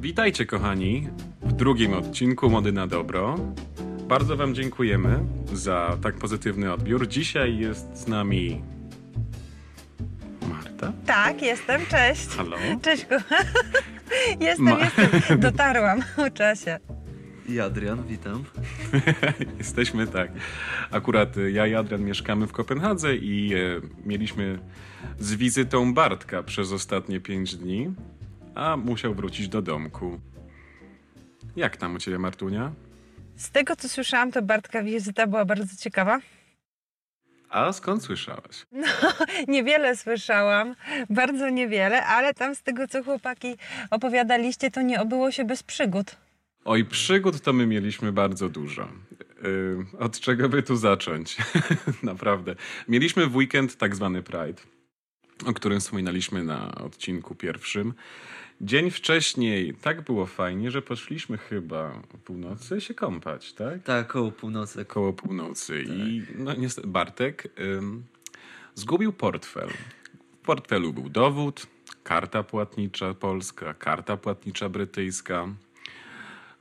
Witajcie kochani w drugim odcinku Mody na Dobro. Bardzo wam dziękujemy za tak pozytywny odbiór. Dzisiaj jest z nami Marta. Tak, jestem, cześć. Halo. Cześć kochani. Jestem, dotarłam o czasie. I Adrian, witam. Jesteśmy tak. Akurat ja i Adrian mieszkamy w Kopenhadze i mieliśmy z wizytą Bartka przez ostatnie 5 dni, a musiał wrócić do domku. Jak tam u ciebie, Martunia? Z tego, co słyszałam, to Bartka wizyta była bardzo ciekawa. A skąd słyszałaś? No, niewiele słyszałam, bardzo niewiele, ale tam z tego, co chłopaki opowiadaliście, to nie obyło się bez przygód. Oj, przygód to my mieliśmy bardzo dużo. Od czego by tu zacząć? Naprawdę. Mieliśmy w weekend tak zwany Pride, o którym wspominaliśmy na odcinku pierwszym. Dzień wcześniej tak było fajnie, że poszliśmy chyba o północy się kąpać, tak? Tak, koło północy. Koło północy. Tak. I no, niestety Bartek zgubił portfel. W portfelu był dowód, karta płatnicza polska, karta płatnicza brytyjska.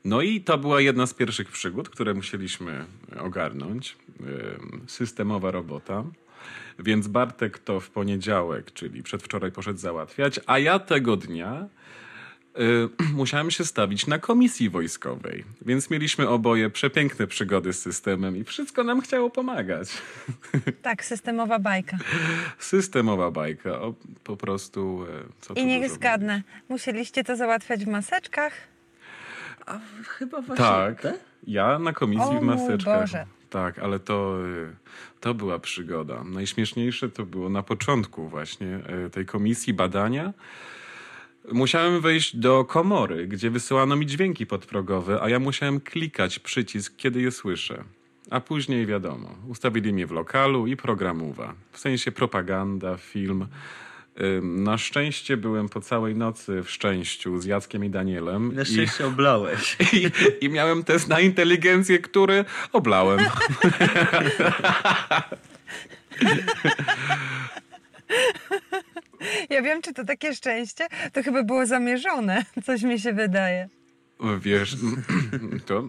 No i to była jedna z pierwszych przygód, które musieliśmy ogarnąć. Systemowa robota. Więc Bartek to w poniedziałek, czyli przedwczoraj, poszedł załatwiać, a ja tego dnia musiałem się stawić na komisji wojskowej. Więc mieliśmy oboje przepiękne przygody z systemem i wszystko nam chciało pomagać. Tak, systemowa bajka. Systemowa bajka. O, po prostu... Co i niech zgadnę. Musieliście to załatwiać w maseczkach? A chyba właśnie tak. Te? Ja na komisji w maseczkach. O Boże. Tak, ale to była przygoda. Najśmieszniejsze to było na początku właśnie tej komisji badania. Musiałem wejść do komory, gdzie wysyłano mi dźwięki podprogowe, a ja musiałem klikać przycisk, kiedy je słyszę. A później wiadomo, ustawili mnie w lokalu i programowa. W sensie propaganda, film. Na szczęście byłem po całej nocy w Szczęściu z Jackiem i Danielem. Na szczęście oblałeś. I miałem test na inteligencję, który oblałem. Ja wiem, czy to takie szczęście, to chyba było zamierzone, coś mi się wydaje. Wiesz, to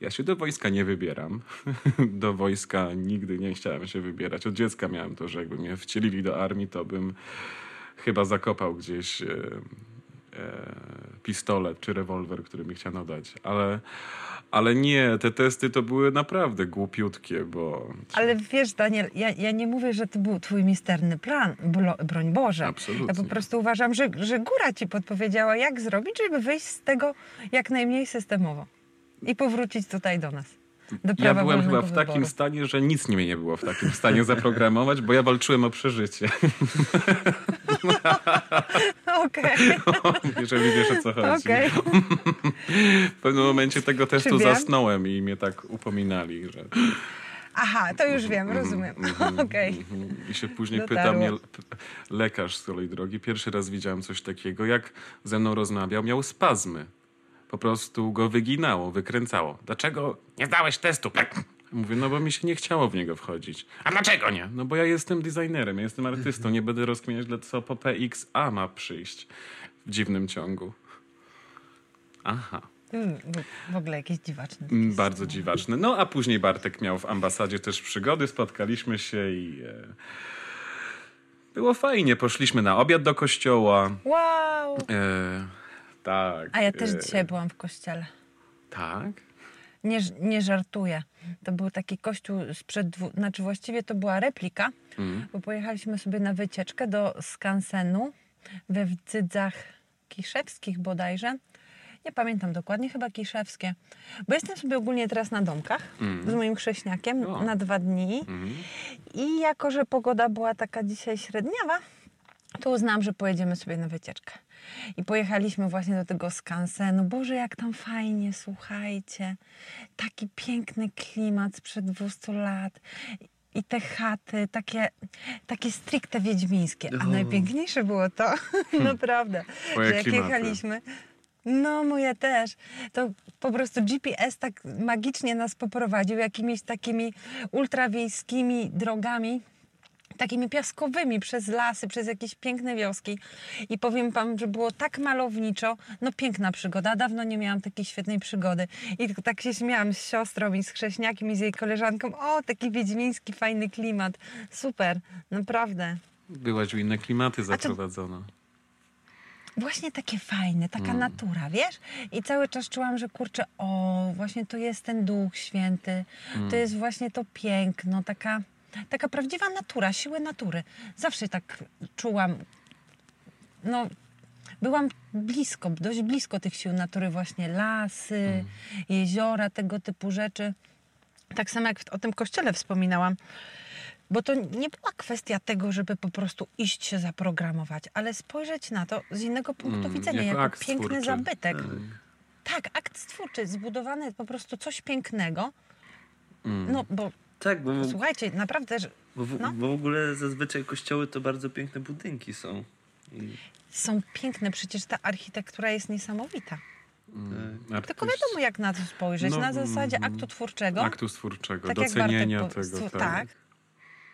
ja się do wojska nie wybieram. Do wojska nigdy nie chciałem się wybierać. Od dziecka miałem to, że jakby mnie wcielili do armii, to bym chyba zakopał gdzieś pistolet czy rewolwer, który mi chciano dać. Ale nie, te testy to były naprawdę głupiutkie, bo... Ale wiesz, Daniel, ja nie mówię, że to był twój misterny plan, broń Boże. Absolutnie. Ja po prostu uważam, że góra ci podpowiedziała, jak zrobić, żeby wyjść z tego jak najmniej systemowo i powrócić tutaj do nas. Ja byłem chyba w takim stanie, że nic mnie nie było w takim stanie zaprogramować, bo ja walczyłem o przeżycie. Okej. Jeżeli wiesz, o co chodzi. Okay. W pewnym momencie tego testu zasnąłem i mnie tak upominali, że... Aha, to już wiem, rozumiem. Okej. I się później pyta mnie lekarz z kolei drogi. Pierwszy raz widziałem coś takiego, jak ze mną rozmawiał, miał spazmy. Po prostu go wyginało, wykręcało. Dlaczego nie zdałeś testu? Mówię, no bo mi się nie chciało w niego wchodzić. A dlaczego nie? No bo ja jestem designerem, ja jestem artystą, nie będę rozkminiać, dlaczego po PXA ma przyjść w dziwnym ciągu. Aha. W ogóle jakieś dziwaczne. Bardzo dziwaczne. No a później Bartek miał w ambasadzie też przygody, spotkaliśmy się i... Było fajnie, poszliśmy na obiad do kościoła. Wow! Tak. A ja też dzisiaj byłam w kościele. Tak? Nie żartuję. To był taki kościół sprzed znaczy właściwie to była replika, bo pojechaliśmy sobie na wycieczkę do Skansenu we Wdzydzach Kiszewskich bodajże. Nie pamiętam dokładnie, chyba Kiszewskie. Bo jestem sobie ogólnie teraz na domkach z moim chrześniakiem na 2 dni. I jako, że pogoda była taka dzisiaj średniawa, to uznałam, że pojedziemy sobie na wycieczkę. I pojechaliśmy właśnie do tego Skansenu. Boże, jak tam fajnie, słuchajcie. Taki piękny klimat sprzed 200 lat. I te chaty, takie stricte wiedźmińskie. A najpiękniejsze było to, naprawdę, że jak jechaliśmy... No, moje też. To po prostu GPS tak magicznie nas poprowadził jakimiś takimi ultrawiejskimi drogami, takimi piaskowymi, przez lasy, przez jakieś piękne wioski. I powiem wam, że było tak malowniczo, no piękna przygoda. Dawno nie miałam takiej świetnej przygody. I tak się śmiałam z siostrą i z Krześniakiem i z jej koleżanką. O, taki wiedźmiński, fajny klimat. Super, naprawdę. Byłaś w inne klimaty zaprowadzona. Właśnie takie fajne, taka natura, wiesz? I cały czas czułam, że kurczę, o, właśnie to jest ten Duch Święty, to jest właśnie to piękno, taka prawdziwa natura, siły natury. Zawsze tak czułam, no, byłam blisko, dość blisko tych sił natury, właśnie lasy, jeziora, tego typu rzeczy. Tak samo jak o tym kościele wspominałam. Bo to nie była kwestia tego, żeby po prostu iść się zaprogramować, ale spojrzeć na to z innego punktu widzenia, jako piękny zabytek. Tak, akt stwórczy, zbudowany po prostu coś pięknego. No bo, tak, bo słuchajcie, naprawdę... Bo w ogóle zazwyczaj kościoły to bardzo piękne budynki są. Są piękne, przecież ta architektura jest niesamowita. Tylko wiadomo, jak na to spojrzeć, no, na zasadzie aktu twórczego. Aktu stwórczego, tak, docenienia tego. Tak.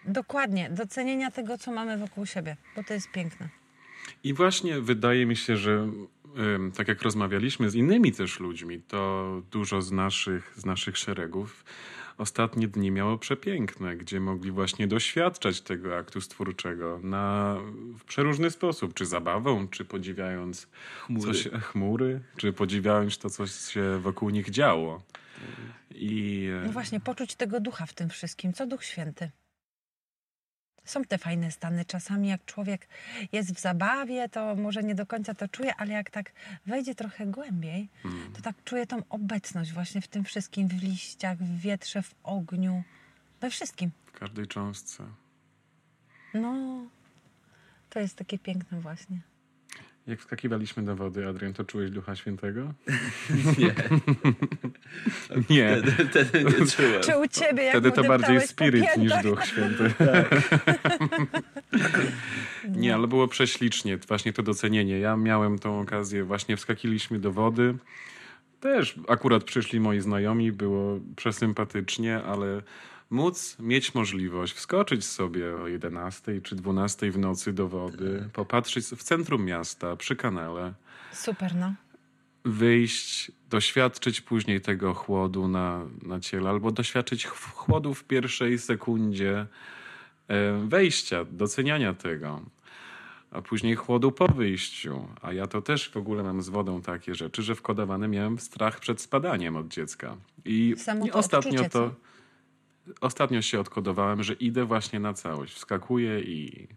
Dokładnie, docenienia tego, co mamy wokół siebie, bo to jest piękne. I właśnie wydaje mi się, że tak jak rozmawialiśmy z innymi też ludźmi, to dużo z naszych szeregów ostatnie dni miało przepiękne, gdzie mogli właśnie doświadczać tego aktu stwórczego w przeróżny sposób, czy zabawą, czy podziwiając chmury, czy podziwiając to, co się wokół nich działo. No właśnie, poczuć tego ducha w tym wszystkim, co Duch Święty. Są te fajne stany. Czasami jak człowiek jest w zabawie, to może nie do końca to czuje, ale jak tak wejdzie trochę głębiej, to tak czuje tą obecność właśnie w tym wszystkim, w liściach, w wietrze, w ogniu, we wszystkim. W każdej cząstce. No, to jest takie piękne właśnie. Jak wskakiwaliśmy do wody, Adrian, to czułeś Ducha Świętego? Nie. Nie. Wtedy nie czułem. Czy u ciebie, jak wtedy to bardziej spiryt niż Duch Święty. Nie, ale było prześlicznie. Właśnie to docenienie. Ja miałem tą okazję. Właśnie wskakiliśmy do wody. Też akurat przyszli moi znajomi. Było przesympatycznie, ale... Móc mieć możliwość wskoczyć sobie o 11 czy 12 w nocy do wody, popatrzeć w centrum miasta, przy kanale. Super, no. Wyjść, doświadczyć później tego chłodu na ciele, albo doświadczyć chłodu w pierwszej sekundzie wejścia, doceniania tego. A później chłodu po wyjściu. A ja to też w ogóle mam z wodą takie rzeczy, że wkodowany miałem strach przed spadaniem od dziecka. I ostatnio to... Ostatnio się odkodowałem, że idę właśnie na całość. Wskakuję i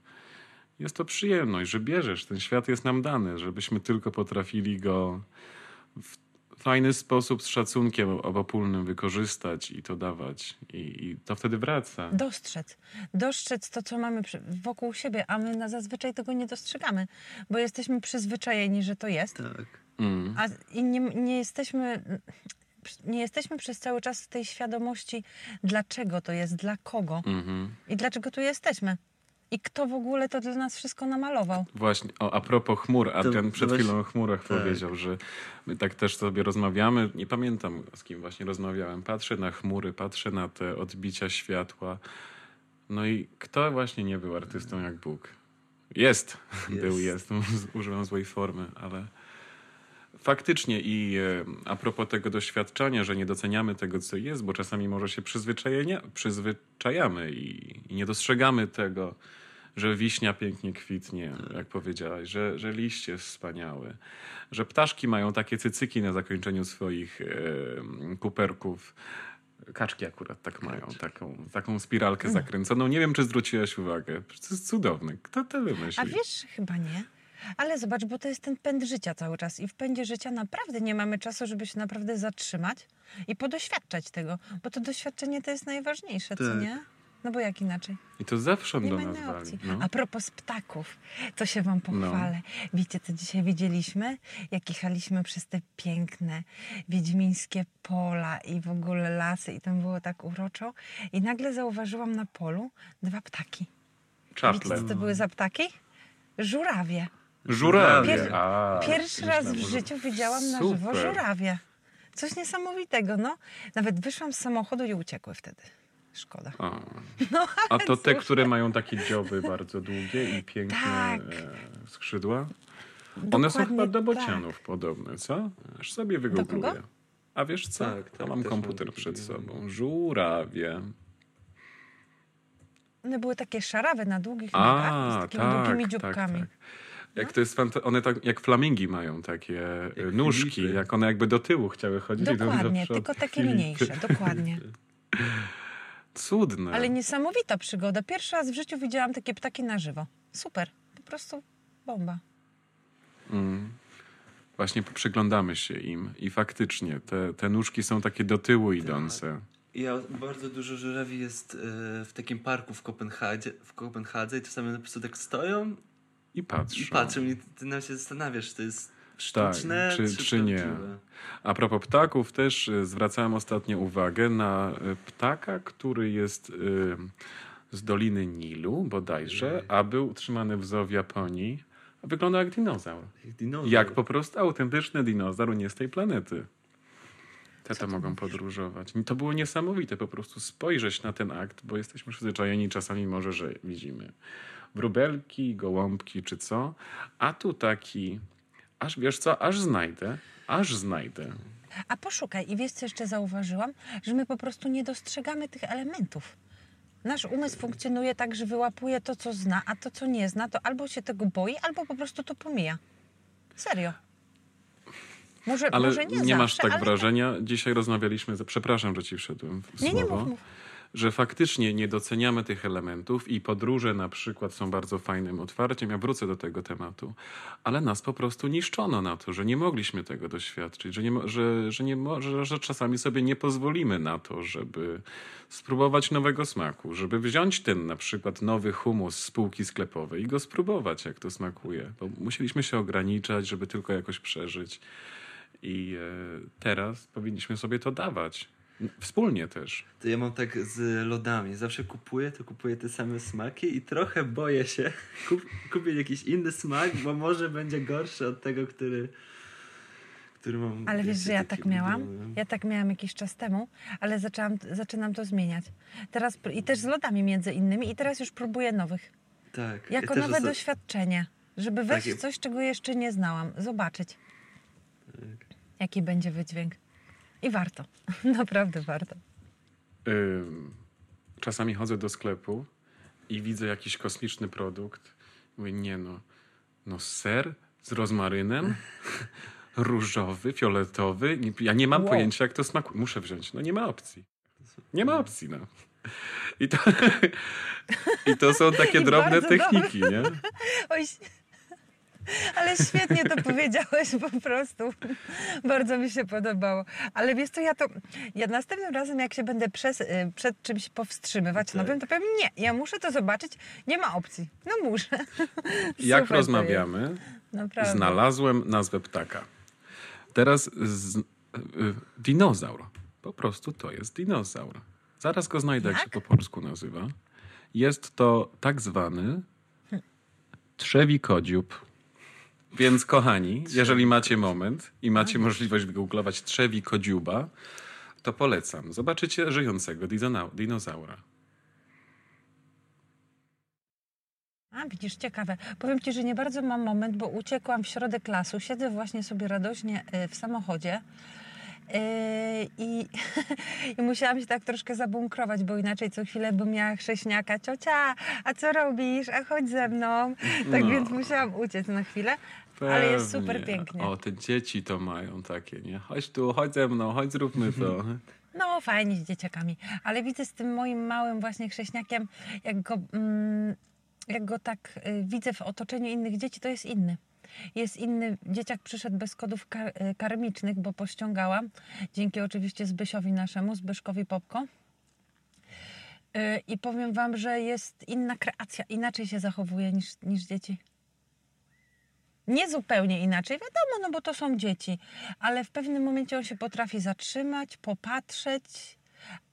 jest to przyjemność, że bierzesz. Ten świat jest nam dany, żebyśmy tylko potrafili go w fajny sposób, z szacunkiem obopólnym wykorzystać i to dawać. I to wtedy wraca. Dostrzec to, co mamy wokół siebie, a my zazwyczaj tego nie dostrzegamy, bo jesteśmy przyzwyczajeni, że to jest. Tak. Nie jesteśmy przez cały czas w tej świadomości, dlaczego to jest, dla kogo i dlaczego tu jesteśmy. I kto w ogóle to dla nas wszystko namalował. Właśnie, a propos chmur, Adrian przed chwilą o chmurach powiedział, że my tak też sobie rozmawiamy, nie pamiętam, z kim właśnie rozmawiałem, patrzę na chmury, patrzę na te odbicia światła. No i kto właśnie nie był artystą jak Bóg? Jest. Używam złej formy, ale... Faktycznie i a propos tego doświadczenia, że nie doceniamy tego, co jest, bo czasami może się przyzwyczajamy i nie dostrzegamy tego, że wiśnia pięknie kwitnie, jak powiedziałaś, że liść jest wspaniały, że ptaszki mają takie cycyki na zakończeniu swoich kuperków. Kaczki akurat tak mają, taką spiralkę zakręconą. Nie wiem, czy zwróciłaś uwagę. To jest cudowne. Kto to wymyślił? A wiesz, chyba nie. Ale zobacz, bo to jest ten pęd życia cały czas i w pędzie życia naprawdę nie mamy czasu, żeby się naprawdę zatrzymać i podoświadczać tego, bo to doświadczenie to jest najważniejsze, co nie? No bo jak inaczej? I to zawsze do nas wali. No. A propos ptaków, to się wam pochwalę. No. Wiecie, co dzisiaj widzieliśmy? Jak jechaliśmy przez te piękne wiedźmińskie pola i w ogóle lasy i tam było tak uroczo i nagle zauważyłam na polu 2 ptaki. Czaple. Wiecie, co to były za ptaki? Żurawie. Żurawie. Pierwszy raz w życiu widziałam na żywo żurawie. Coś niesamowitego, no. Nawet wyszłam z samochodu i uciekły wtedy. Szkoda. No, a to te, które mają takie dzioby bardzo długie i piękne skrzydła? Dokładnie. One są chyba do bocianów podobne, co? Aż sobie wygoogluję. A wiesz co? Tak, mam komputer przed sobą. Żurawie. One były takie szarawe na długich nogach, z takimi długimi dzióbkami. Tak, tak. Jak to jest, one tak jak flamingi mają takie jak nóżki, filipy. Jak one jakby do tyłu chciały chodzić. Dokładnie, tylko takie mniejsze, dokładnie. Cudne. Ale niesamowita przygoda. Pierwszy raz w życiu widziałam takie ptaki na żywo. Super, po prostu bomba. Właśnie przyglądamy się im i faktycznie te nóżki są takie do tyłu idące. Ja bardzo dużo żurawi jest w takim parku w Kopenhadze i czasami one po prostu tak stoją i patrzą. I ty nam się zastanawiasz, to jest sztuczne, tak, czy nie. A propos ptaków, też zwracałem ostatnio uwagę na ptaka, który jest z Doliny Nilu bodajże, a był utrzymany w zoo w Japonii. A wyglądał jak dinozaur. Jak po prostu autentyczny dinozaur, nie z tej planety. Te mogą podróżować. To było niesamowite po prostu spojrzeć na ten akt, bo jesteśmy przyzwyczajeni czasami może, że widzimy wróbelki, gołąbki czy co. A tu taki, aż wiesz co, aż znajdę. A poszukaj i wiesz co jeszcze zauważyłam? Że my po prostu nie dostrzegamy tych elementów. Nasz umysł funkcjonuje tak, że wyłapuje to, co zna, a to, co nie zna, to albo się tego boi, albo po prostu to pomija. Serio. Może nie zawsze, masz tak wrażenia. Dzisiaj rozmawialiśmy, przepraszam, że ci wszedłem w słowo. Nie, mów. Że faktycznie nie doceniamy tych elementów i podróże na przykład są bardzo fajnym otwarciem. Ja wrócę do tego tematu. Ale nas po prostu niszczono na to, że nie mogliśmy tego doświadczyć, że czasami sobie nie pozwolimy na to, żeby spróbować nowego smaku, żeby wziąć ten na przykład nowy hummus z półki sklepowej i go spróbować, jak to smakuje. Bo musieliśmy się ograniczać, żeby tylko jakoś przeżyć. I teraz powinniśmy sobie to dawać. Wspólnie też. To ja mam tak z lodami. Zawsze kupuję te same smaki i trochę boję się kupić jakiś inny smak, bo może będzie gorszy od tego, który mam. Ale wiesz, że ja tak miałam? Ja tak miałam jakiś czas temu, ale zaczynam to zmieniać. Teraz i też z lodami między innymi i teraz już próbuję nowych. Tak. Jako nowe doświadczenie, żeby wejść w coś, czego jeszcze nie znałam. Zobaczyć, jaki będzie wydźwięk. I warto, naprawdę warto. Czasami chodzę do sklepu i widzę jakiś kosmiczny produkt. Mówię, ser z rozmarynem, różowy, fioletowy. Ja nie mam pojęcia, jak to smakuje. Muszę wziąć. Nie ma opcji. Nie ma opcji. I to są takie drobne techniki, nie? Oj. Ale świetnie to powiedziałeś po prostu. Bardzo mi się podobało. Ale wiesz co, ja następnym razem, jak się będę przed czymś powstrzymywać nowym, to powiem nie, ja muszę to zobaczyć, nie ma opcji. No muszę. Jak super rozmawiamy, znalazłem nazwę ptaka. Teraz dinozaur. Po prostu to jest dinozaur. Zaraz go znajdę, jak się po polsku nazywa. Jest to tak zwany trzewikodziób. Więc kochani, jeżeli macie moment i macie możliwość wygooglować trzewikodziuba, to polecam. Zobaczycie żyjącego dinozaura. A widzisz, ciekawe. Powiem ci, że nie bardzo mam moment, bo uciekłam w środę klasu. Siedzę właśnie sobie radośnie w samochodzie. I musiałam się tak troszkę zabunkrować, bo inaczej co chwilę bym miała chrześniaka, ciocia, a co robisz, a chodź ze mną. Tak więc musiałam uciec na chwilę, pewnie. Ale jest super pięknie. O, te dzieci to mają takie, nie? Chodź tu, chodź ze mną, chodź zróbmy to. No fajnie z dzieciakami, ale widzę z tym moim małym właśnie chrześniakiem, jak go tak widzę w otoczeniu innych dzieci, to jest inny. Jest inny, dzieciak przyszedł bez kodów karmicznych, bo pościągałam. Dzięki oczywiście Zbyszkowi Popko. I powiem wam, że jest inna kreacja, inaczej się zachowuje niż dzieci. Nie zupełnie inaczej, wiadomo, bo to są dzieci. Ale w pewnym momencie on się potrafi zatrzymać, popatrzeć.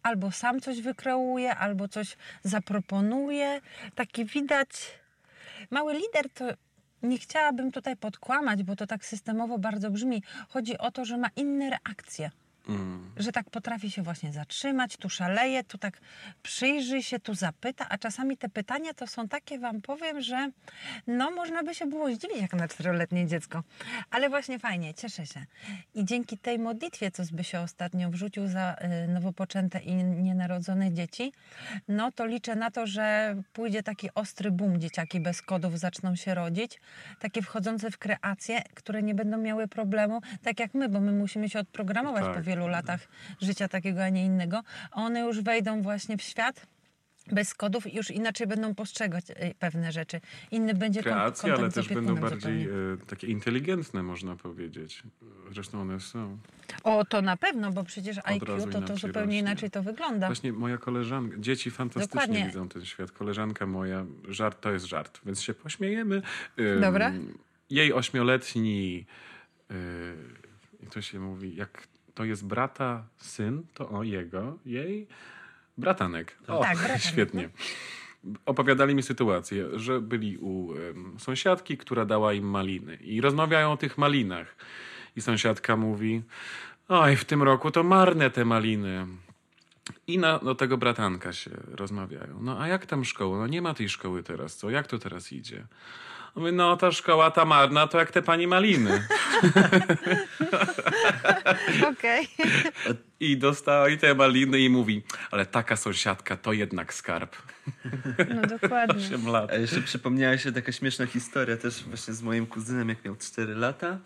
Albo sam coś wykreuje, albo coś zaproponuje. Taki widać... Mały lider to... Nie chciałabym tutaj podkłamać, bo to tak systemowo bardzo brzmi. Chodzi o to, że ma inne reakcje. Że tak potrafi się właśnie zatrzymać, tu szaleje, tu tak przyjrzy się, tu zapyta, a czasami te pytania to są takie, wam powiem, że no można by się było zdziwić jak na 4-letnie dziecko, ale właśnie fajnie, cieszę się. I dzięki tej modlitwie, co Zbysio ostatnio wrzucił za nowopoczęte i nienarodzone dzieci, no to liczę na to, że pójdzie taki ostry boom, dzieciaki bez kodów zaczną się rodzić, takie wchodzące w kreacje, które nie będą miały problemu, tak jak my, bo my musimy się odprogramować tak. Po wielu latach życia takiego, a nie innego, a one już wejdą właśnie w świat bez kodów i już inaczej będą postrzegać pewne rzeczy. Inny będzie kreacje, ale też będą bardziej takie inteligentne, można powiedzieć. Zresztą one są. O, to na pewno, bo przecież IQ to zupełnie rośnie. Inaczej to wygląda. Właśnie moja koleżanka, dzieci fantastycznie Dokładnie. Widzą ten świat. Koleżanka moja, żart to jest żart, więc się pośmiejemy. Dobra. Jej 8-letni, to się mówi, jak to jest brata syn, to o jego, jej bratanek. O, tak, bratanek. Świetnie. Opowiadali mi sytuację, że byli u sąsiadki, która dała im maliny. I rozmawiają o tych malinach. I sąsiadka mówi, oj, w tym roku to marne te maliny. I do tego bratanka się rozmawiają. No a jak tam szkoła? No nie ma tej szkoły teraz, co? Jak to teraz idzie? Mówię, no ta szkoła, ta marna, to jak te pani maliny. Okej. Okay. I dostała i te maliny i mówi, ale taka sąsiadka to jednak skarb. No dokładnie. 8 lat. A jeszcze przypomniała się taka śmieszna historia też właśnie z moim kuzynem, jak miał 4 lata.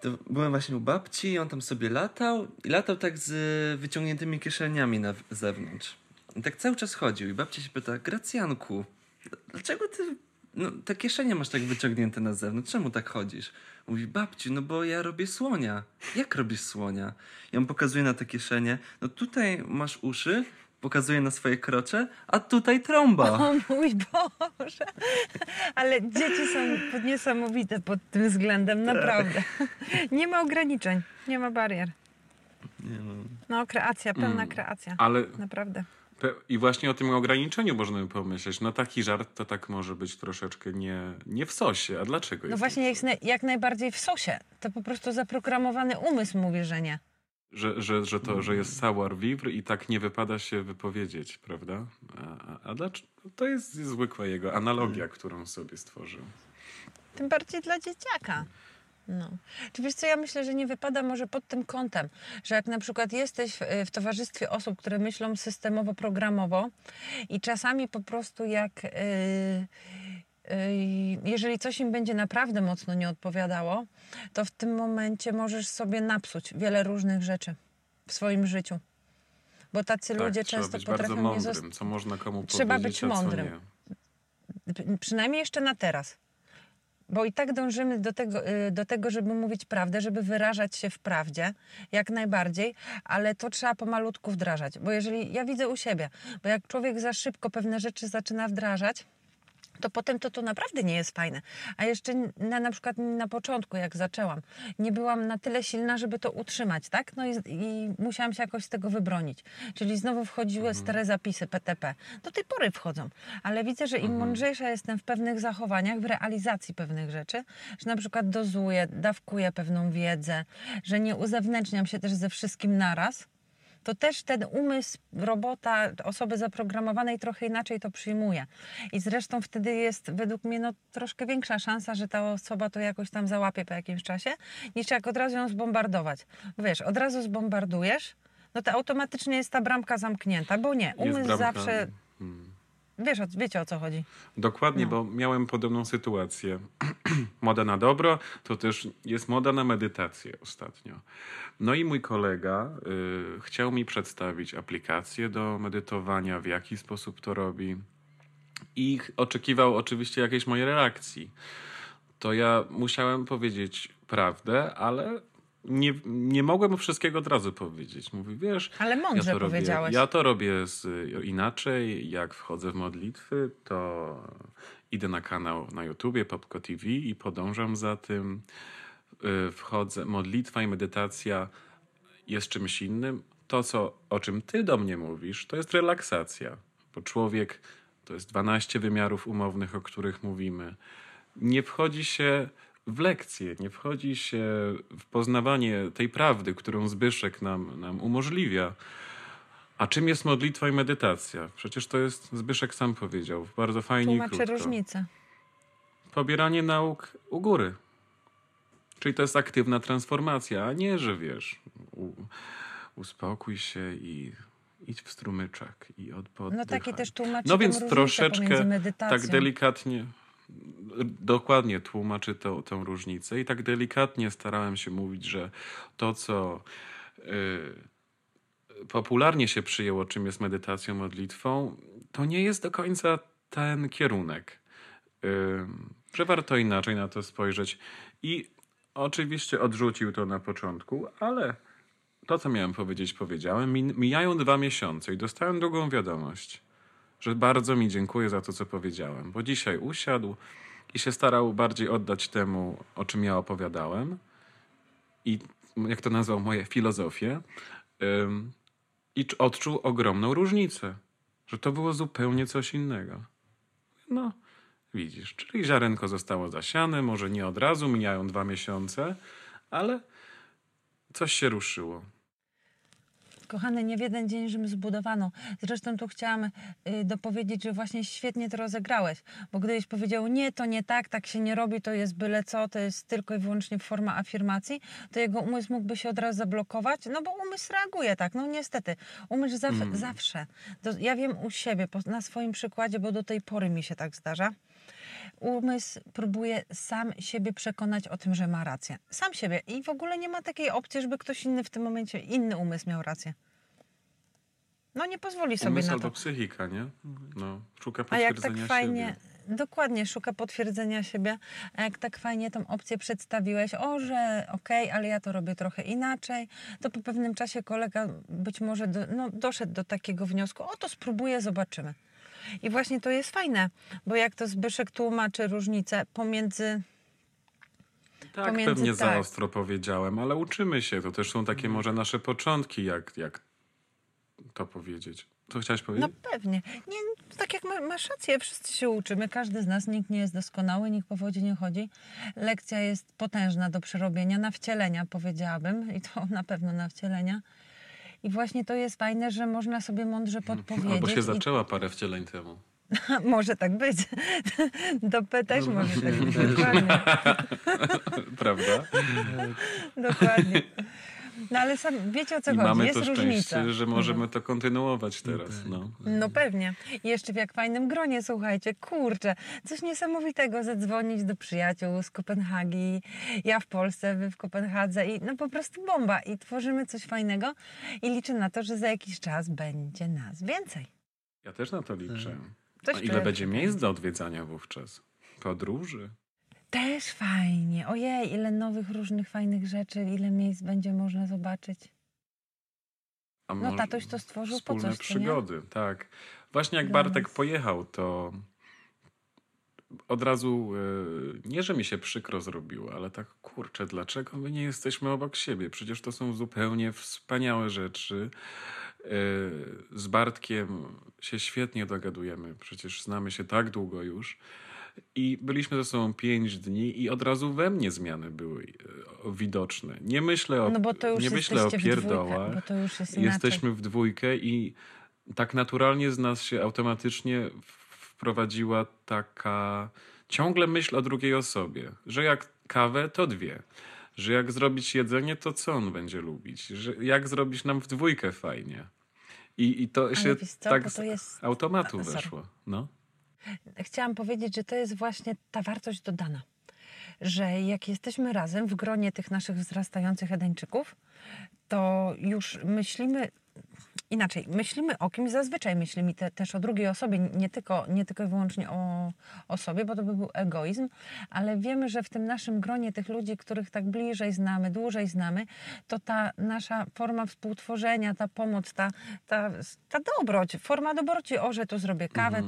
To byłem właśnie u babci i on tam sobie latał. I latał tak z wyciągniętymi kieszeniami na zewnątrz. I tak cały czas chodził. I babcia się pyta, Gracjanku, dlaczego ty... No, te kieszenie masz tak wyciągnięte na zewnątrz. Czemu tak chodzisz? Mówi, babci, no bo ja robię słonia. Jak robisz słonia? I on pokazuje na te kieszenie. No tutaj masz uszy, pokazuje na swoje krocze, a tutaj trąba. O mój Boże. Ale dzieci są niesamowite pod tym względem, naprawdę. Tak. Nie ma ograniczeń, nie ma barier. Nie ma. No kreacja, pełna kreacja. Ale... Naprawdę. I właśnie o tym ograniczeniu można pomyśleć. No taki żart to tak może być troszeczkę nie w sosie. A dlaczego? No właśnie jak najbardziej w sosie. To po prostu zaprogramowany umysł mówi, że nie. Że jest savoir vivre i tak nie wypada się wypowiedzieć, prawda? A dlaczego? To jest zwykła jego analogia, którą sobie stworzył. Tym bardziej dla dzieciaka. No. Czy wiesz co, ja myślę, że nie wypada może pod tym kątem, że jak na przykład jesteś w towarzystwie osób, które myślą systemowo, programowo i czasami po prostu jak jeżeli coś im będzie naprawdę mocno nie odpowiadało, to w tym momencie możesz sobie napsuć wiele różnych rzeczy w swoim życiu. Bo tacy ludzie często potrafią nie zostać. Co można komu powiedzieć, trzeba być mądrym. Przynajmniej jeszcze na teraz. Bo i tak dążymy do tego, żeby mówić prawdę, żeby wyrażać się w prawdzie, jak najbardziej, ale to trzeba pomalutku wdrażać. Bo jeżeli, ja widzę u siebie, bo jak człowiek za szybko pewne rzeczy zaczyna wdrażać, to potem to naprawdę nie jest fajne. A jeszcze na przykład na początku, jak zaczęłam, nie byłam na tyle silna, żeby to utrzymać, tak? No i musiałam się jakoś z tego wybronić. Czyli znowu wchodziły stare zapisy PTP. Do tej pory wchodzą. Ale widzę, że im mądrzejsza jestem w pewnych zachowaniach, w realizacji pewnych rzeczy, że na przykład dozuję, dawkuję pewną wiedzę, że nie uzewnętrzniam się też ze wszystkim naraz, to też ten umysł, robota osoby zaprogramowanej trochę inaczej to przyjmuje. I zresztą wtedy jest według mnie no, troszkę większa szansa, że ta osoba to jakoś tam załapie po jakimś czasie, niż jak od razu ją zbombardować. Bo wiesz, od razu zbombardujesz, no to automatycznie jest ta bramka zamknięta, bo nie, umysł zawsze... Wiecie o co chodzi. Dokładnie, no. Bo miałem podobną sytuację. Moda na dobro, to też jest moda na medytację ostatnio. No i mój kolega chciał mi przedstawić aplikację do medytowania, w jaki sposób to robi. I oczekiwał oczywiście jakiejś mojej reakcji. To ja musiałem powiedzieć prawdę, ale... Nie mogłem wszystkiego od razu powiedzieć. Mówi, wiesz, ale mądrze powiedziałeś. Ja to robię inaczej. Jak wchodzę w modlitwy, to idę na kanał na YouTubie, Popko TV i podążam za tym. Modlitwa i medytacja jest czymś innym. To, o czym ty do mnie mówisz, to jest relaksacja. Bo człowiek, to jest 12 wymiarów umownych, o których mówimy. Nie wchodzi się w lekcje, nie wchodzi się w poznawanie tej prawdy, którą Zbyszek nam umożliwia. A czym jest modlitwa i medytacja? Przecież to jest, Zbyszek sam powiedział, bardzo fajnie i krótko. Tłumaczę różnicę. Pobieranie nauk u góry. Czyli to jest aktywna transformacja, a nie, że wiesz, uspokój się i idź w strumyczek i oddychaj. No takie też tłumaczy. No więc troszeczkę tak delikatnie, dokładnie tłumaczy tę różnicę i tak delikatnie starałem się mówić, że to, co popularnie się przyjęło, czym jest medytacją, modlitwą, to nie jest do końca ten kierunek. Że warto inaczej na to spojrzeć. I oczywiście odrzucił to na początku, ale to, co miałem powiedzieć, powiedziałem. Mijają 2 miesiące i dostałem drugą wiadomość, że bardzo mi dziękuję za to, co powiedziałem, bo dzisiaj usiadł i się starał bardziej oddać temu, o czym ja opowiadałem i jak to nazwał, moje filozofie, i odczuł ogromną różnicę, że to było zupełnie coś innego. No, widzisz, czyli ziarenko zostało zasiane, może nie od razu, mijają 2 miesiące, ale coś się ruszyło. Kochany, nie w jeden dzień Rzym zbudowano. Zresztą tu chciałam dopowiedzieć, że właśnie świetnie to rozegrałeś, bo gdybyś powiedział, nie, to nie tak, tak się nie robi, to jest byle co, to jest tylko i wyłącznie forma afirmacji, to jego umysł mógłby się od razu zablokować, no bo umysł reaguje tak, no niestety. Umysł zawsze. Ja wiem u siebie, na swoim przykładzie, bo do tej pory mi się tak zdarza. Umysł próbuje sam siebie przekonać o tym, że ma rację. Sam siebie. I w ogóle nie ma takiej opcji, żeby ktoś inny w tym momencie, inny umysł miał rację. No nie pozwoli sobie umysł na to. Albo psychika, nie? No, szuka potwierdzenia siebie. A jak tak fajnie, dokładnie, szuka potwierdzenia siebie. A jak tak fajnie tą opcję przedstawiłeś, że okej, ale ja to robię trochę inaczej, to po pewnym czasie kolega być może doszedł do takiego wniosku, to spróbuję, zobaczymy. I właśnie to jest fajne, bo jak to Zbyszek tłumaczy różnicę pomiędzy... Pewnie za ostro powiedziałem, ale uczymy się. To też są takie może nasze początki, jak to powiedzieć. Co chciałaś powiedzieć? No pewnie. Nie, tak jak masz rację, wszyscy się uczymy. Każdy z nas, nikt nie jest doskonały, nikt po wodzie nie chodzi. Lekcja jest potężna do przerobienia, na wcielenia powiedziałabym. I to na pewno na wcielenia. I właśnie to jest fajne, że można sobie mądrze podpowiedzieć. Albo się zaczęła parę wcieleń temu. Może tak być. Dopy też może tak być. Dokładnie. Prawda? Dokładnie. No ale sam wiecie, o co chodzi. Mamy jest to różnica. Szczęście, że możemy to kontynuować teraz. No pewnie. I jeszcze w jak fajnym gronie, słuchajcie. Kurczę, coś niesamowitego. Zadzwonić do przyjaciół z Kopenhagi. Ja w Polsce, wy w Kopenhadze. I po prostu bomba. I tworzymy coś fajnego. I liczę na to, że za jakiś czas będzie nas więcej. Ja też na to liczę. A ile będzie miejsc do odwiedzania wówczas? Podróży? Też fajnie. Ojej, ile nowych, różnych, fajnych rzeczy, ile miejsc będzie można zobaczyć. No tatoś to stworzył po coś, przygody, nie? Tak. Właśnie jak Bartek pojechał, to od razu, nie że mi się przykro zrobiło, ale tak, kurczę, dlaczego my nie jesteśmy obok siebie? Przecież to są zupełnie wspaniałe rzeczy. Z Bartkiem się świetnie dogadujemy. Przecież znamy się tak długo już. I byliśmy ze sobą 5 dni i od razu we mnie zmiany były widoczne. Nie myślę o, nie myślę o pierdołach. Bo to już jest inaczej. Jesteśmy w dwójkę i tak naturalnie z nas się automatycznie wprowadziła taka ciągle myśl o drugiej osobie. Że jak kawę, to 2. Że jak zrobić jedzenie, to co on będzie lubić. Że jak zrobić nam w dwójkę fajnie. I to się tak z automatu weszło. No. Chciałam powiedzieć, że to jest właśnie ta wartość dodana, że jak jesteśmy razem w gronie tych naszych wzrastających Edeńczyków, to już myślimy inaczej. Myślimy o kimś, zazwyczaj myślimy też o drugiej osobie, nie tylko i wyłącznie o sobie, bo to by był egoizm, ale wiemy, że w tym naszym gronie tych ludzi, których tak bliżej znamy, dłużej znamy, to ta nasza forma współtworzenia, ta pomoc, ta dobroć, forma dobroci, że tu zrobię kawę,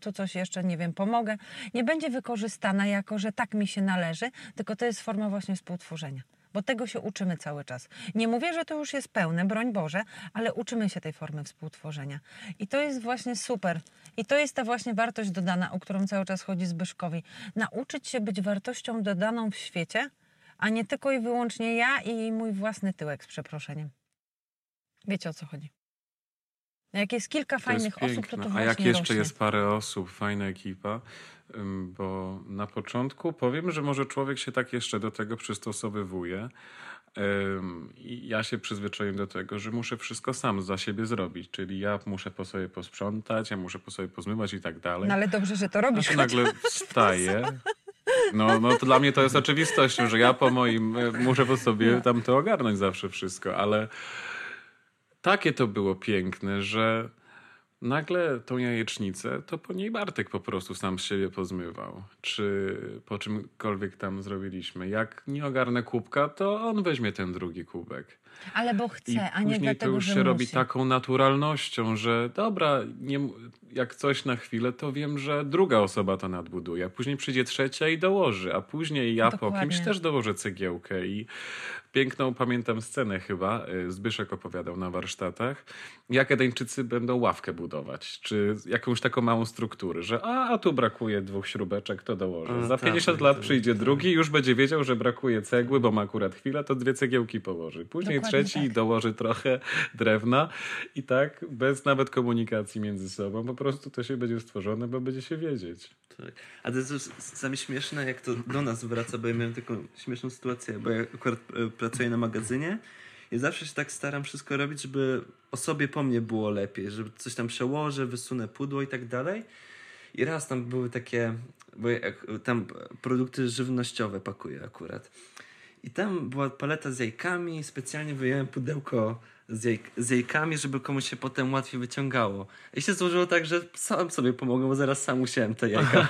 tu coś jeszcze, nie wiem, pomogę, nie będzie wykorzystana jako, że tak mi się należy, tylko to jest forma właśnie współtworzenia. bo tego się uczymy cały czas. Nie mówię, że to już jest pełne, broń Boże, ale uczymy się tej formy współtworzenia. I to jest właśnie super. I to jest ta właśnie wartość dodana, o którą cały czas chodzi Zbyszkowi. Nauczyć się być wartością dodaną w świecie, a nie tylko i wyłącznie ja i mój własny tyłek, z przeproszeniem. Wiecie, o co chodzi. Jak jest kilka fajnych osób, to właśnie. A jak jeszcze rośnie. Jest parę osób, fajna ekipa, bo na początku powiem, że może człowiek się tak jeszcze do tego przystosowywuje. I ja się przyzwyczaiłem do tego, że muszę wszystko sam za siebie zrobić, czyli ja muszę po sobie posprzątać, ja muszę po sobie pozmywać i tak dalej. No ale dobrze, że to robisz. A to nagle wstaję. No to dla mnie to jest oczywistością, że ja po moim muszę po sobie tam to ogarnąć zawsze wszystko, ale takie to było piękne, że nagle tą jajecznicę, to po niej Bartek po prostu sam z siebie pozmywał. Czy po czymkolwiek tam zrobiliśmy. Jak nie ogarnę kubka, to on weźmie ten drugi kubek. Ale bo chce, a nie dlatego, to już się robi taką naturalnością, że dobra, nie, jak coś na chwilę, to wiem, że druga osoba to nadbuduje. A później przyjdzie trzecia i dołoży. A później ja po kimś też dołożę cegiełkę. I piękną, pamiętam scenę chyba, Zbyszek opowiadał na warsztatach, jak Edeńczycy będą ławkę budować. Czy jakąś taką małą strukturę, że a tu brakuje dwóch śrubeczek, to dołożę. Za 50 lat przyjdzie drugi i już będzie wiedział, że brakuje cegły, bo ma akurat chwilę, to dwie cegiełki położy. Później trzeci dołoży trochę drewna i tak bez nawet komunikacji między sobą po prostu to się będzie stworzone, bo będzie się wiedzieć. Tak. A to jest sami śmieszne, jak to do nas wraca, bo ja miałem taką śmieszną sytuację, bo ja akurat pracuję na magazynie i zawsze się tak staram wszystko robić, żeby osobie po mnie było lepiej, żeby coś tam przełożę, wysunę pudło i tak dalej. I raz tam były takie, bo jak tam produkty żywnościowe pakuję akurat. I tam była paleta z jajkami. Specjalnie wyjąłem pudełko z jajkami, żeby komuś się potem łatwiej wyciągało. I się złożyło tak, że sam sobie pomogłem, bo zaraz sam musiałem te jajka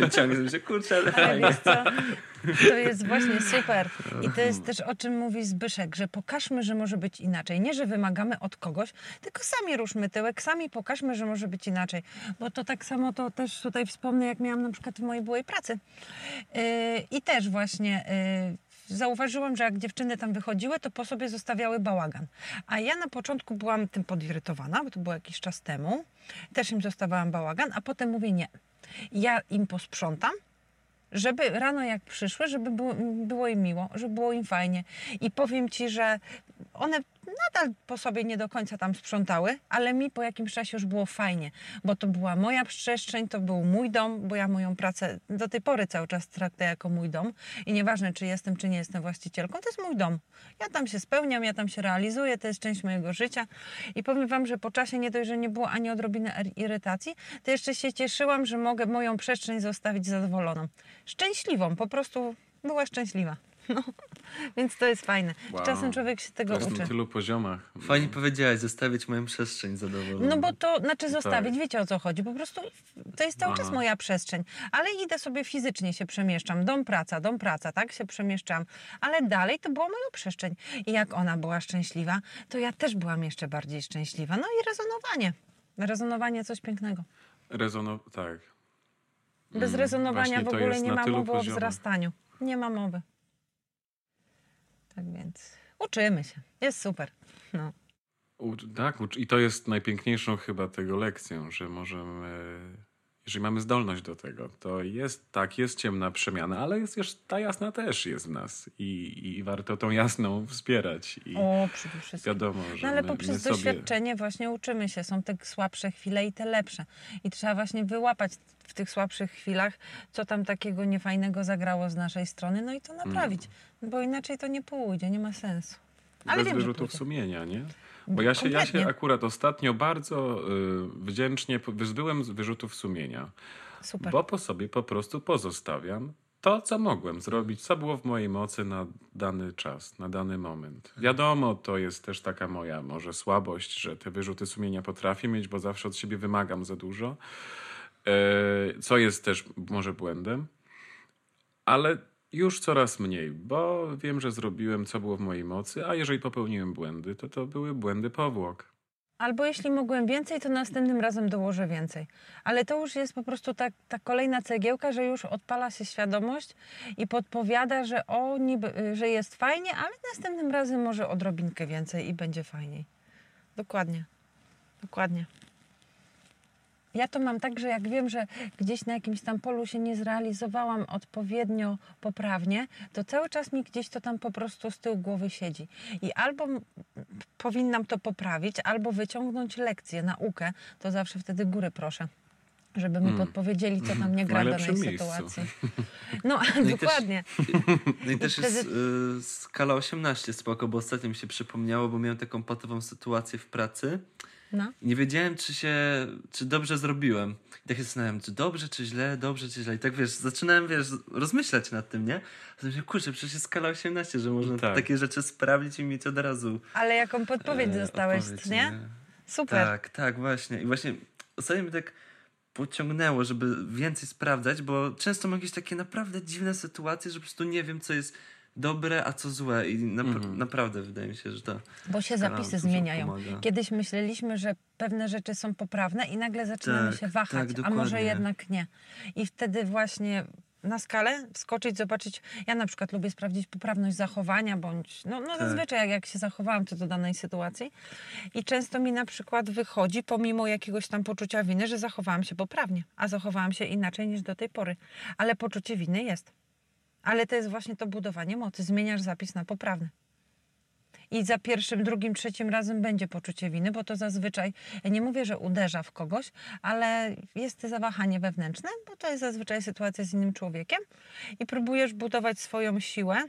wyciągnąć. Kurczę, ale wiesz co? To jest właśnie super. I to jest też, o czym mówi Zbyszek, że pokażmy, że może być inaczej. Nie, że wymagamy od kogoś, tylko sami ruszmy tyłek, sami pokażmy, że może być inaczej. Bo to tak samo, to też tutaj wspomnę, jak miałam na przykład w mojej byłej pracy. I też właśnie... zauważyłam, że jak dziewczyny tam wychodziły, to po sobie zostawiały bałagan. A ja na początku byłam tym podirytowana, bo to było jakiś czas temu. Też im zostawiałam bałagan, a potem mówię nie. Ja im posprzątam, żeby rano jak przyszły, żeby było im miło, żeby było im fajnie. I powiem Ci, że one nadal po sobie nie do końca tam sprzątały, ale mi po jakimś czasie już było fajnie, bo to była moja przestrzeń, to był mój dom, bo ja moją pracę do tej pory cały czas traktuję jako mój dom i nieważne, czy jestem, czy nie jestem właścicielką, to jest mój dom. Ja tam się spełniam, ja tam się realizuję, to jest część mojego życia i powiem Wam, że po czasie nie dość, że nie było ani odrobiny irytacji, to jeszcze się cieszyłam, że mogę moją przestrzeń zostawić zadowoloną. Szczęśliwą, po prostu była szczęśliwa. No, więc to jest fajne. Wow. Czasem człowiek się tego uczy. Na tylu poziomach. Fajnie powiedziałaś, zostawić moją przestrzeń zadowoloną. No bo to, znaczy zostawić, wiecie o co chodzi. Po prostu to jest cały czas moja przestrzeń. Ale idę sobie fizycznie, się przemieszczam. Dom, praca, tak? Się przemieszczam. Ale dalej to była moja przestrzeń. I jak ona była szczęśliwa, to ja też byłam jeszcze bardziej szczęśliwa. No i rezonowanie. Rezonowanie coś pięknego. Tak. Bez rezonowania w ogóle nie ma mowy o wzrastaniu. Nie ma mowy. Tak więc uczymy się. Jest super. No. I to jest najpiękniejszą chyba tego lekcją, że możemy, jeżeli mamy zdolność do tego, to jest ciemna przemiana, ale jest jeszcze ta jasna też jest w nas i warto tą jasną wspierać. Przede wszystkim. Wiadomo, że ale poprzez doświadczenie właśnie uczymy się. Są te słabsze chwile i te lepsze. I trzeba właśnie wyłapać w tych słabszych chwilach, co tam takiego niefajnego zagrało z naszej strony, no i to naprawić, bo inaczej to nie pójdzie, nie ma sensu. Ale bez wyrzutów sumienia, nie? Bo ja się akurat ostatnio bardzo wdzięcznie wyzbyłem z wyrzutów sumienia. Super. Bo po sobie po prostu pozostawiam to, co mogłem zrobić, co było w mojej mocy na dany czas, na dany moment. Wiadomo, to jest też taka moja może słabość, że te wyrzuty sumienia potrafię mieć, bo zawsze od siebie wymagam za dużo. Co jest też może błędem, ale już coraz mniej, bo wiem, że zrobiłem, co było w mojej mocy, a jeżeli popełniłem błędy, to były błędy powłok. Albo jeśli mogłem więcej, to następnym razem dołożę więcej. Ale to już jest po prostu ta kolejna cegiełka, że już odpala się świadomość i podpowiada, że, że jest fajnie, ale następnym razem może odrobinkę więcej i będzie fajniej. Dokładnie. Dokładnie. Ja to mam tak, że jak wiem, że gdzieś na jakimś tam polu się nie zrealizowałam odpowiednio poprawnie, to cały czas mi gdzieś to tam po prostu z tyłu głowy siedzi. I albo powinnam to poprawić, albo wyciągnąć lekcję, naukę. To zawsze wtedy góry proszę, żeby mi podpowiedzieli, co tam nie gra w danej sytuacji. No, no dokładnie. No i też wtedy... jest skala 18 spoko, bo ostatnio mi się przypomniało, bo miałem taką patową sytuację w pracy. No. Nie wiedziałem, czy dobrze zrobiłem. I tak się zastanawiałem, czy dobrze, czy źle, dobrze, czy źle. I tak, wiesz, zaczynałem, rozmyślać nad tym, nie? A myślałem, kurczę, przecież jest skala 18, że można takie rzeczy sprawdzić i mieć od razu. Ale jaką podpowiedź dostałeś, nie? Super. Tak, właśnie. I właśnie ostatnio mnie tak pociągnęło, żeby więcej sprawdzać, bo często mam jakieś takie naprawdę dziwne sytuacje, że po prostu nie wiem, co jest dobre, a co złe. I naprawdę wydaje mi się, że to... Bo się zapisy zmieniają. Pomaga. Kiedyś myśleliśmy, że pewne rzeczy są poprawne i nagle zaczynamy się wahać, a może jednak nie. I wtedy właśnie na skalę wskoczyć, zobaczyć. Ja na przykład lubię sprawdzić poprawność zachowania, bądź zazwyczaj jak się zachowałam to do danej sytuacji. I często mi na przykład wychodzi, pomimo jakiegoś tam poczucia winy, że zachowałam się poprawnie, a zachowałam się inaczej niż do tej pory. Ale poczucie winy jest. Ale to jest właśnie to budowanie mocy. Zmieniasz zapis na poprawny. I za pierwszym, drugim, trzecim razem będzie poczucie winy, bo to zazwyczaj, ja nie mówię, że uderza w kogoś, ale jest to zawahanie wewnętrzne, bo to jest zazwyczaj sytuacja z innym człowiekiem i próbujesz budować swoją siłę,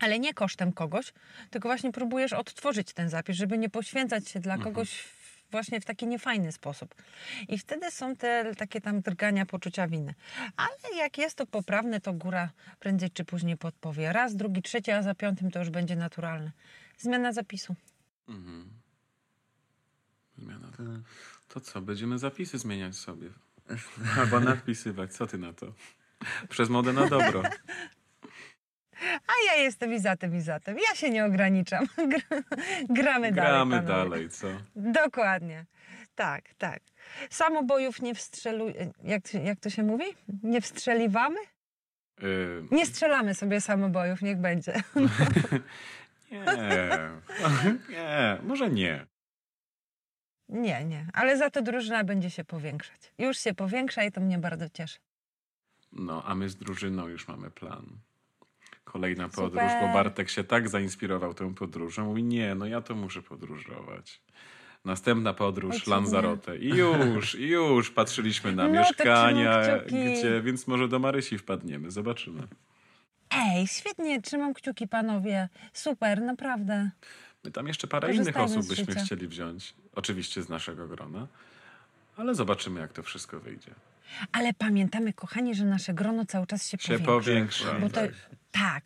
ale nie kosztem kogoś, tylko właśnie próbujesz odtworzyć ten zapis, żeby nie poświęcać się dla kogoś właśnie w taki niefajny sposób. I wtedy są te takie tam drgania poczucia winy. Ale jak jest to poprawne, to góra prędzej czy później podpowie. Raz, drugi, trzeci, a za piątym to już będzie naturalne. Zmiana zapisu. Zmiana. To co? Będziemy zapisy zmieniać sobie. Albo nadpisywać. Co ty na to? Przez modę na dobro. A ja jestem i za tym. Ja się nie ograniczam. Gramy dalej, co? Dokładnie. Tak. Samobojów nie wstrzelujemy. Jak to się mówi? Nie wstrzeliwamy? Nie strzelamy sobie samobojów, niech będzie. Nie, może nie. Nie, ale za to drużyna będzie się powiększać. Już się powiększa i to mnie bardzo cieszy. No, a my z drużyną już mamy plan. Kolejna podróż, super. Bo Bartek się tak zainspirował tą podróżą. Mówi, ja to muszę podróżować. Następna podróż, Lanzarote. I już patrzyliśmy na mieszkania, więc może do Marysi wpadniemy. Zobaczymy. Ej, świetnie, trzymam kciuki, panowie. Super, naprawdę. My tam jeszcze parę innych osób byśmy chcieli wziąć. Oczywiście z naszego grona. Ale zobaczymy, jak to wszystko wyjdzie. Ale pamiętamy, kochani, że nasze grono cały czas się powiększa. Bo to,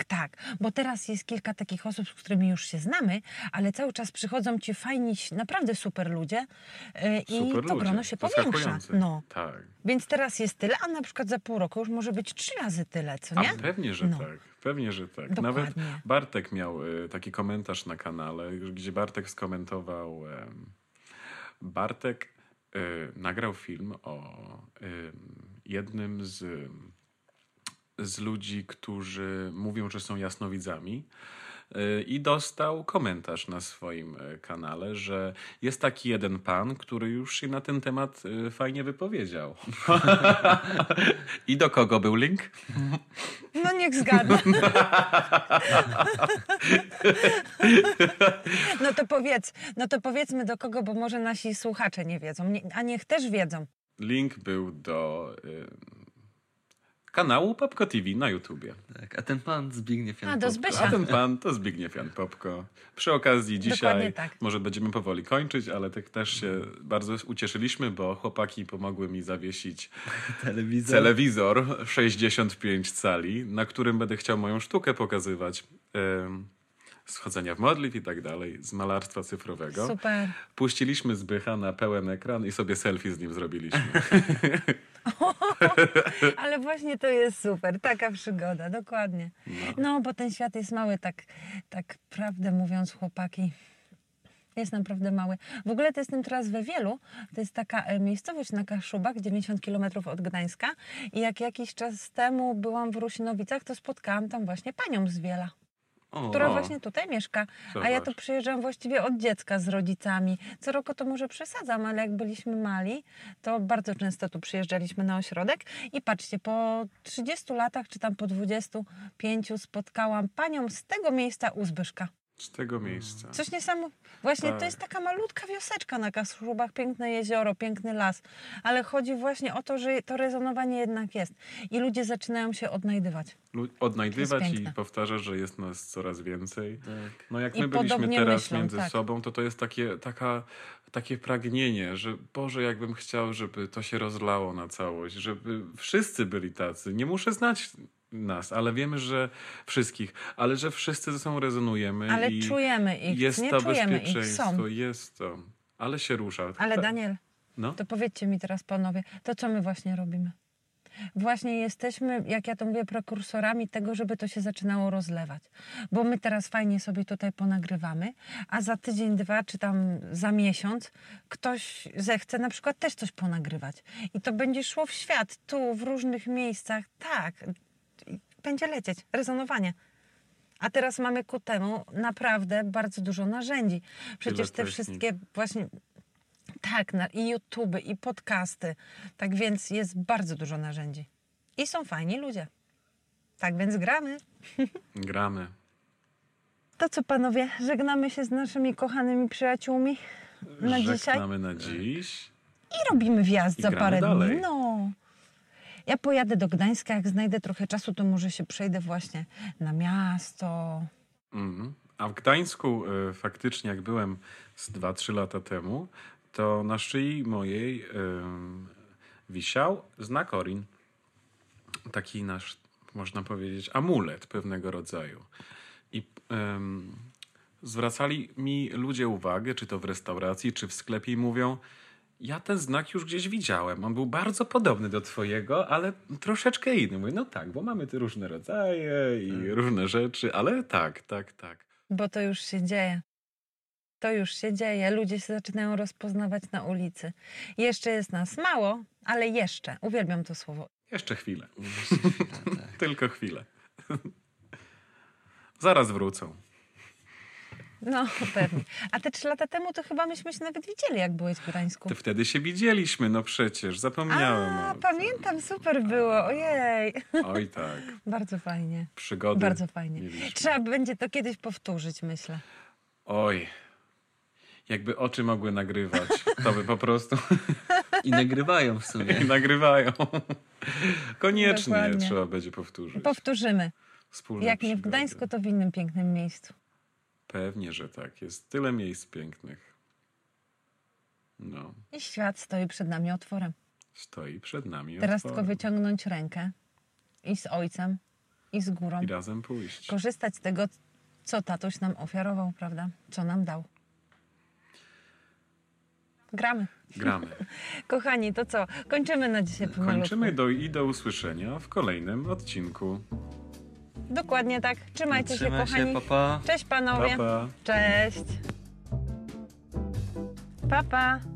tak. Bo teraz jest kilka takich osób, z którymi już się znamy, ale cały czas przychodzą ci fajni, naprawdę super ludzie to grono się powiększa. No. Tak. Więc teraz jest tyle, a na przykład za pół roku już może być 3 razy tyle, co nie? A pewnie, że tak. Dokładnie. Nawet Bartek miał taki komentarz na kanale, gdzie Bartek skomentował nagrał film o jednym z ludzi, którzy mówią, że są jasnowidzami i dostał komentarz na swoim kanale, że jest taki jeden pan, który już się na ten temat fajnie wypowiedział. I do kogo był link? No niech zgadnę. No to powiedzmy do kogo, bo może nasi słuchacze nie wiedzą, a niech też wiedzą. Link był do kanału Popko TV na YouTubie. Tak, a ten pan Zbigniew Jan Popko. A ten pan to Zbigniew Jan Popko. Przy okazji dzisiaj może będziemy powoli kończyć, ale też się bardzo ucieszyliśmy, bo chłopaki pomogły mi zawiesić telewizor 65 cali, na którym będę chciał moją sztukę pokazywać. Schodzenia w modlitw i tak dalej, z malarstwa cyfrowego. Super. Puściliśmy Zbycha na pełen ekran i sobie selfie z nim zrobiliśmy. Ale właśnie to jest super, taka przygoda, dokładnie. No bo ten świat jest mały, tak prawdę mówiąc, chłopaki. Jest naprawdę mały. W ogóle to jestem teraz we Wielu. To jest taka miejscowość na Kaszubach, 90 km od Gdańska. I jak jakiś czas temu byłam w Rusinowicach, to spotkałam tam właśnie panią z Wiela, która właśnie tutaj mieszka. A ja tu przyjeżdżam właściwie od dziecka z rodzicami. Co roku to może przesadzam, ale jak byliśmy mali, to bardzo często tu przyjeżdżaliśmy na ośrodek. I patrzcie, po 30 latach, czy tam po 25, spotkałam panią z tego miejsca u Zbyszka. Z tego miejsca. Coś niesamowitego. Właśnie tak. To jest taka malutka wioseczka na Kaszubach, piękne jezioro, piękny las, ale chodzi właśnie o to, że to rezonowanie jednak jest i ludzie zaczynają się odnajdywać. I powtarza, że jest nas coraz więcej. Tak. No jak my byliśmy teraz między sobą, to jest takie pragnienie, że Boże, jakbym chciał, żeby to się rozlało na całość, żeby wszyscy byli tacy. Nie muszę znać nas, ale wiemy, że wszystkich, ale że wszyscy ze sobą rezonujemy. Ale i czujemy ich, jest nie to czujemy bezpieczeństwo, ich, jest to, ale się rusza. Ale Daniel, to powiedzcie mi teraz panowie, to co my właśnie robimy? Właśnie jesteśmy, jak ja to mówię, prekursorami tego, żeby to się zaczynało rozlewać. Bo my teraz fajnie sobie tutaj ponagrywamy, a za tydzień, dwa, czy tam za miesiąc ktoś zechce na przykład też coś ponagrywać. I to będzie szło w świat, tu, w różnych miejscach, tak, będzie lecieć, rezonowanie. A teraz mamy ku temu naprawdę bardzo dużo narzędzi. Przecież te wszystkie właśnie, tak, i YouTube, i podcasty. Tak więc jest bardzo dużo narzędzi. I są fajni ludzie. Tak więc gramy. Gramy. To co panowie, żegnamy się z naszymi kochanymi przyjaciółmi na dzisiaj. Żegnamy na dziś. I robimy wjazd za parę dni. No. Ja pojadę do Gdańska, jak znajdę trochę czasu, to może się przejdę właśnie na miasto. A w Gdańsku faktycznie, jak byłem z 2-3 lata temu, to na szyi mojej wisiał znak Orin. Taki nasz, można powiedzieć, amulet pewnego rodzaju. I zwracali mi ludzie uwagę, czy to w restauracji, czy w sklepie, i mówią: ja ten znak już gdzieś widziałem. On był bardzo podobny do twojego, ale troszeczkę inny. Mówię, no tak, bo mamy te różne rodzaje i różne rzeczy, ale tak. Bo to już się dzieje. To już się dzieje. Ludzie się zaczynają rozpoznawać na ulicy. Jeszcze jest nas mało, ale jeszcze. Uwielbiam to słowo. Jeszcze chwilę. Tylko chwilę. Zaraz wrócą. No pewnie. A te 3 lata temu to chyba myśmy się nawet widzieli, jak byłeś w Gdańsku. To wtedy się widzieliśmy, no przecież, zapomniałem. A, pamiętam, super było, ojej. Oj tak. Bardzo fajnie. Przygody. Bardzo fajnie. Mieliśmy. Trzeba będzie to kiedyś powtórzyć, myślę. Oj, jakby oczy mogły nagrywać, to by po prostu... I nagrywają w sumie. I nagrywają. Koniecznie dokładnie. Trzeba będzie powtórzyć. Powtórzymy. Wspólne jak przygody. Nie w Gdańsku, to w innym pięknym miejscu. Pewnie, że tak. Jest tyle miejsc pięknych. No. I świat stoi przed nami otworem. Stoi przed nami otworem. Teraz tylko wyciągnąć rękę i z ojcem, i z górą. I razem pójść. Korzystać z tego, co tatuś nam ofiarował, prawda? Co nam dał. Gramy. Gramy. Kochani, to co? Kończymy na dzisiaj pomału. Kończymy i do usłyszenia w kolejnym odcinku. Dokładnie tak. Trzymajcie się, kochani. Pa, pa. Cześć panowie. Pa, pa. Cześć. Pa, pa.